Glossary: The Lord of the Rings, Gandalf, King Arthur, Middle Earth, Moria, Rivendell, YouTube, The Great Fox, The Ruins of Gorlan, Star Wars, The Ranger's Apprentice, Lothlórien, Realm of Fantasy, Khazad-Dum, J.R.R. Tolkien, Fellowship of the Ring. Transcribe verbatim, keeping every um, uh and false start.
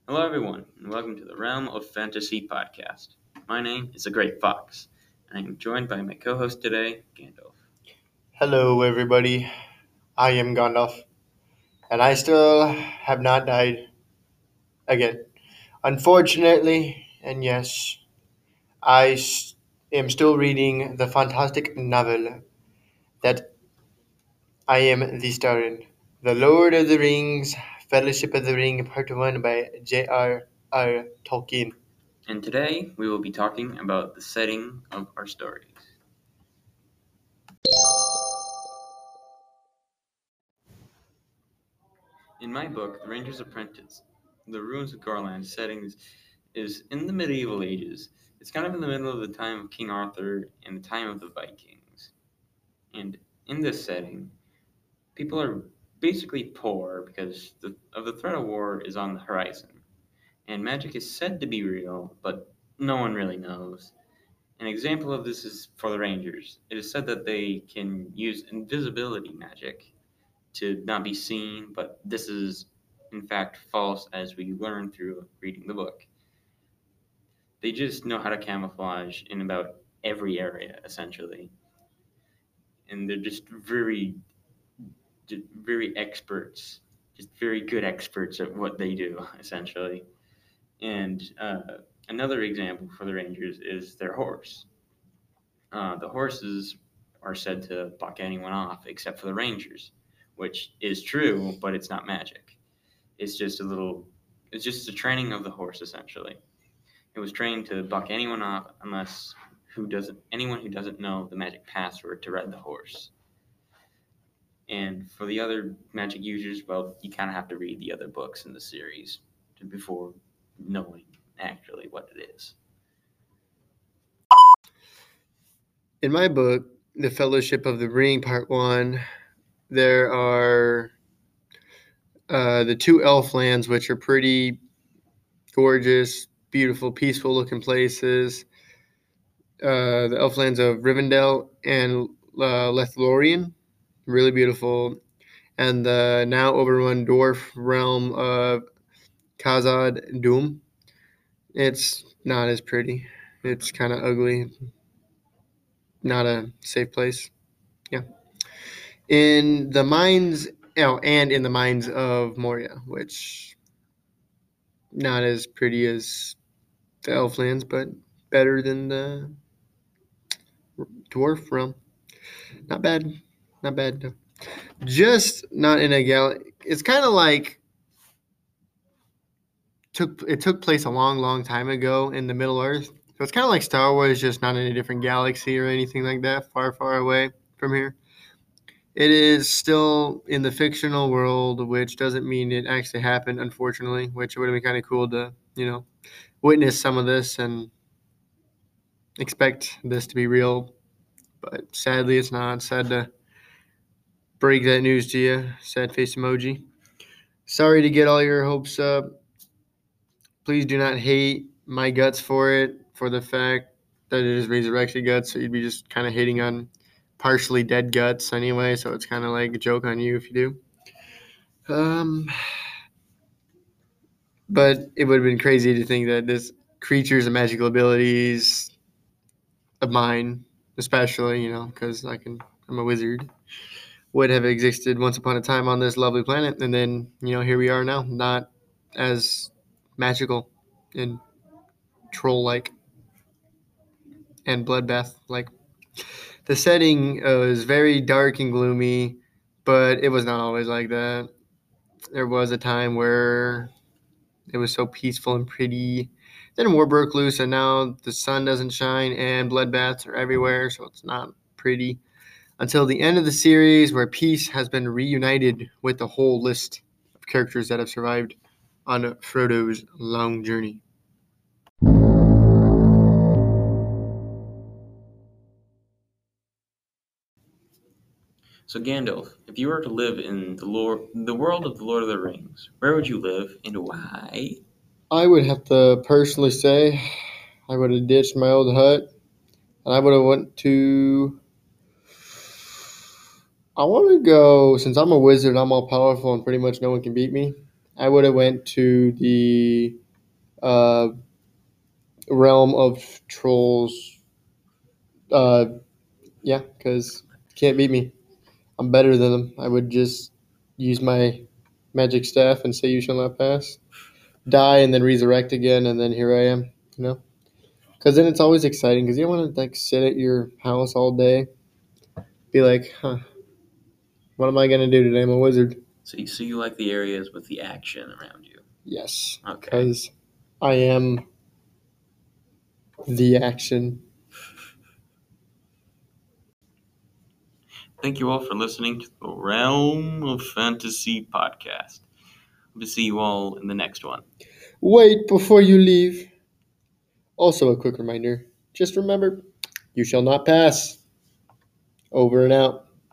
Hello everyone, and welcome to the Realm of Fantasy podcast. My name is The Great Fox, and I am joined by my co-host today, Gandalf. Hello everybody, I am Gandalf, and I still have not died again. Unfortunately, and yes, I s- am still reading the fantastic novel that I am the star in, The Lord of the Rings, Fellowship of the Ring, Part one by J R R. Tolkien. And today we will be talking about the setting of our stories. In my book, The Ranger's Apprentice, The Ruins of Gorlan settings is in the medieval ages. It's kind of in the middle of the time of King Arthur and the time of the Vikings. And in this setting, people are basically poor because the, of the threat of war is on the horizon. And magic is said to be real, but no one really knows. An example of this is for the Rangers. It is said that they can use invisibility magic to not be seen, but this is in fact false, as we learn through reading the book. They just know how to camouflage in about every area, essentially. And they're just very, just very experts, just very good experts at what they do, essentially. And uh, another example for the Rangers is their horse. Uh, the horses are said to buck anyone off except for the Rangers, which is true, but it's not magic. It's just a little, it's just the training of the horse, essentially. It was trained to buck anyone off unless who doesn't, anyone who doesn't know the magic password to ride the horse. And for the other magic users, well, you kind of have to read the other books in the series before knowing actually what it is. In my book, The Fellowship of the Ring, Part one, there are uh, the two elf lands, which are pretty gorgeous, beautiful, peaceful-looking places. Uh, the elf lands of Rivendell and uh, Lothlórien, really beautiful. And the now overrun dwarf realm of Khazad-Dum. It's not as pretty. It's kind of ugly. Not a safe place. Yeah. In the mines, oh, and in the mines of Moria, which not as pretty as the elf lands, but better than the dwarf realm. Not bad. Not bad. No. Just not in a gal. It's kind of like Took, it took place a long, long time ago in the Middle Earth. So it's kind of like Star Wars, just not in a different galaxy or anything like that, far, far away from here. It is still in the fictional world, which doesn't mean it actually happened, unfortunately, which would have been kind of cool to, you know, witness some of this and expect this to be real. But sadly, it's not. Sad to break that news to you. Sad face emoji. Sorry to get all your hopes up. Please do not hate my guts for it, for the fact that it is resurrection guts. So you'd be just kind of hating on partially dead guts anyway. So it's kind of like a joke on you if you do. Um, but it would have been crazy to think that this creatures and magical abilities of mine, especially, you know, because I can, I'm a wizard, would have existed once upon a time on this lovely planet. And then, you know, here we are now, not as magical and troll-like and bloodbath-like. The setting uh, was very dark and gloomy, but it was not always like that. There was a time where it was so peaceful and pretty. Then war broke loose, and now the sun doesn't shine, and bloodbaths are everywhere, so it's not pretty. Until the end of the series, where peace has been reunited with the whole list of characters that have survived on Frodo's long journey. So Gandalf, if you were to live in the lore, the world of the Lord of the Rings, where would you live and why? I would have to personally say I would have ditched my old hut, and I would have went to. I want to go, since I'm a wizard, I'm all powerful, and pretty much no one can beat me. I would have went to the uh, realm of trolls. Uh, yeah, because can't beat me. I'm better than them. I would just use my magic staff and say, "You shall not pass." Die and then resurrect again, and then here I am. You know, because then it's always exciting. Because you don't want to like sit at your house all day, be like, "Huh." What am I going to do today? I'm a wizard. So you, so you like the areas with the action around you? Yes. Okay. Because I am the action. Thank you all for listening to the Realm of Fantasy podcast. Hope to see you all in the next one. Wait, before you leave. Also a quick reminder. Just remember, you shall not pass. Over and out.